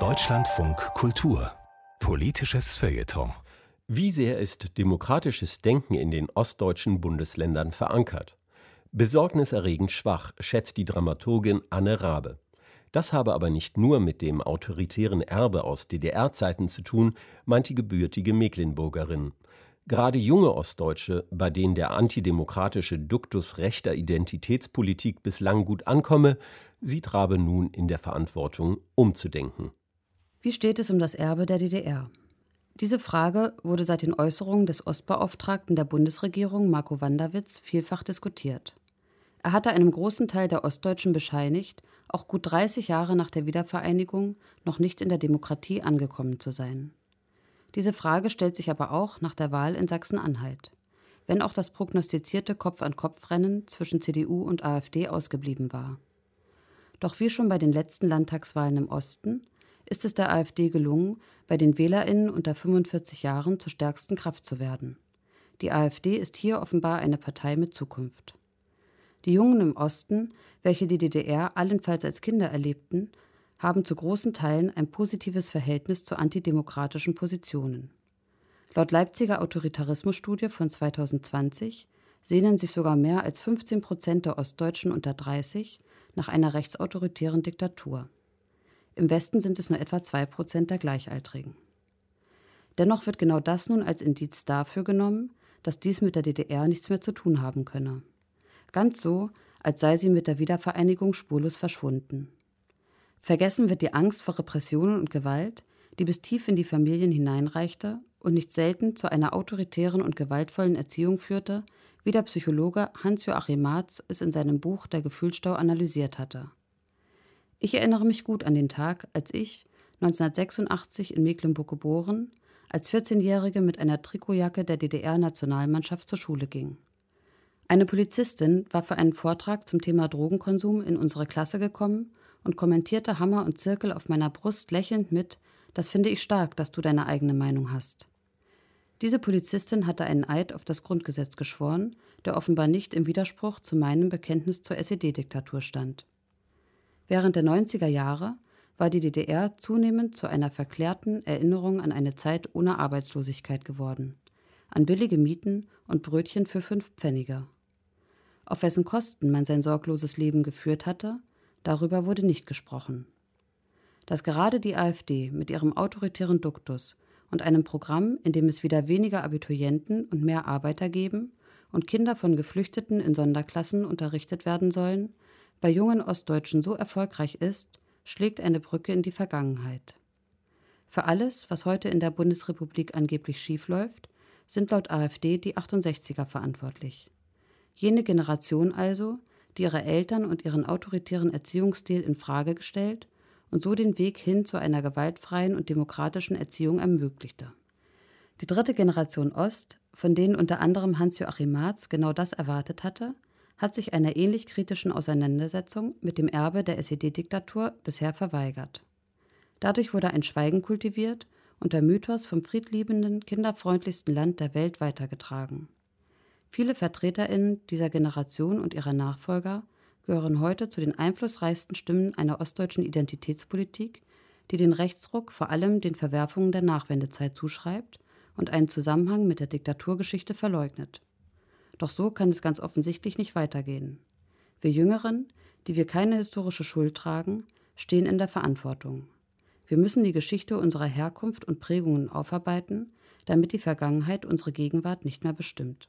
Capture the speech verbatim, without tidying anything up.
Deutschlandfunkkultur. Politisches Feuilleton. Wie sehr ist demokratisches Denken in den ostdeutschen Bundesländern verankert? Besorgniserregend schwach, schätzt die Dramaturgin Anne Rabe. Das habe aber nicht nur mit dem autoritären Erbe aus D D R-Zeiten zu tun, meint die gebürtige Mecklenburgerin. Gerade junge Ostdeutsche, bei denen der antidemokratische Duktus rechter Identitätspolitik bislang gut ankomme, sieht Rabe nun in der Verantwortung, umzudenken. Wie steht es um das Erbe der D D R? Diese Frage wurde seit den Äußerungen des Ostbeauftragten der Bundesregierung, Marco Wanderwitz, vielfach diskutiert. Er hatte einem großen Teil der Ostdeutschen bescheinigt, auch gut dreißig Jahre nach der Wiedervereinigung noch nicht in der Demokratie angekommen zu sein. Diese Frage stellt sich aber auch nach der Wahl in Sachsen-Anhalt, wenn auch das prognostizierte Kopf-an-Kopf-Rennen zwischen C D U und AfD ausgeblieben war. Doch wie schon bei den letzten Landtagswahlen im Osten ist es der AfD gelungen, bei den WählerInnen unter fünfundvierzig Jahren zur stärksten Kraft zu werden. Die AfD ist hier offenbar eine Partei mit Zukunft. Die Jungen im Osten, welche die D D R allenfalls als Kinder erlebten, haben zu großen Teilen ein positives Verhältnis zu antidemokratischen Positionen. Laut Leipziger Autoritarismusstudie von zweitausendzwanzig sehnen sich sogar mehr als fünfzehn Prozent der Ostdeutschen unter dreißig nach einer rechtsautoritären Diktatur. Im Westen sind es nur etwa zwei Prozent der Gleichaltrigen. Dennoch wird genau das nun als Indiz dafür genommen, dass dies mit der D D R nichts mehr zu tun haben könne. Ganz so, als sei sie mit der Wiedervereinigung spurlos verschwunden. Vergessen wird die Angst vor Repressionen und Gewalt, die bis tief in die Familien hineinreichte und nicht selten zu einer autoritären und gewaltvollen Erziehung führte, wie der Psychologe Hans-Joachim Maaz es in seinem Buch Der Gefühlsstau analysiert hatte. Ich erinnere mich gut an den Tag, als ich, neunzehnhundertsechsundachtzig in Mecklenburg geboren, als vierzehnjährige mit einer Trikotjacke der D D R-Nationalmannschaft zur Schule ging. Eine Polizistin war für einen Vortrag zum Thema Drogenkonsum in unsere Klasse gekommen und kommentierte Hammer und Zirkel auf meiner Brust lächelnd mit: „Das finde ich stark, dass du deine eigene Meinung hast." Diese Polizistin hatte einen Eid auf das Grundgesetz geschworen, der offenbar nicht im Widerspruch zu meinem Bekenntnis zur S E D-Diktatur stand. Während der neunziger Jahre war die D D R zunehmend zu einer verklärten Erinnerung an eine Zeit ohne Arbeitslosigkeit geworden, an billige Mieten und Brötchen für fünf Pfennige. Auf wessen Kosten man sein sorgloses Leben geführt hatte, darüber wurde nicht gesprochen. Dass gerade die AfD mit ihrem autoritären Duktus und einem Programm, in dem es wieder weniger Abiturienten und mehr Arbeiter geben und Kinder von Geflüchteten in Sonderklassen unterrichtet werden sollen, bei jungen Ostdeutschen so erfolgreich ist, schlägt eine Brücke in die Vergangenheit. Für alles, was heute in der Bundesrepublik angeblich schiefläuft, sind laut AfD die achtundsechziger verantwortlich. Jene Generation also, die ihre Eltern und ihren autoritären Erziehungsstil in Frage gestellt und so den Weg hin zu einer gewaltfreien und demokratischen Erziehung ermöglichte. Die dritte Generation Ost, von denen unter anderem Hans-Joachim Maaz genau das erwartet hatte, hat sich einer ähnlich kritischen Auseinandersetzung mit dem Erbe der S E D-Diktatur bisher verweigert. Dadurch wurde ein Schweigen kultiviert und der Mythos vom friedliebenden, kinderfreundlichsten Land der Welt weitergetragen. Viele VertreterInnen dieser Generation und ihrer Nachfolger gehören heute zu den einflussreichsten Stimmen einer ostdeutschen Identitätspolitik, die den Rechtsruck vor allem den Verwerfungen der Nachwendezeit zuschreibt und einen Zusammenhang mit der Diktaturgeschichte verleugnet. Doch so kann es ganz offensichtlich nicht weitergehen. Wir Jüngeren, die wir keine historische Schuld tragen, stehen in der Verantwortung. Wir müssen die Geschichte unserer Herkunft und Prägungen aufarbeiten, damit die Vergangenheit unsere Gegenwart nicht mehr bestimmt.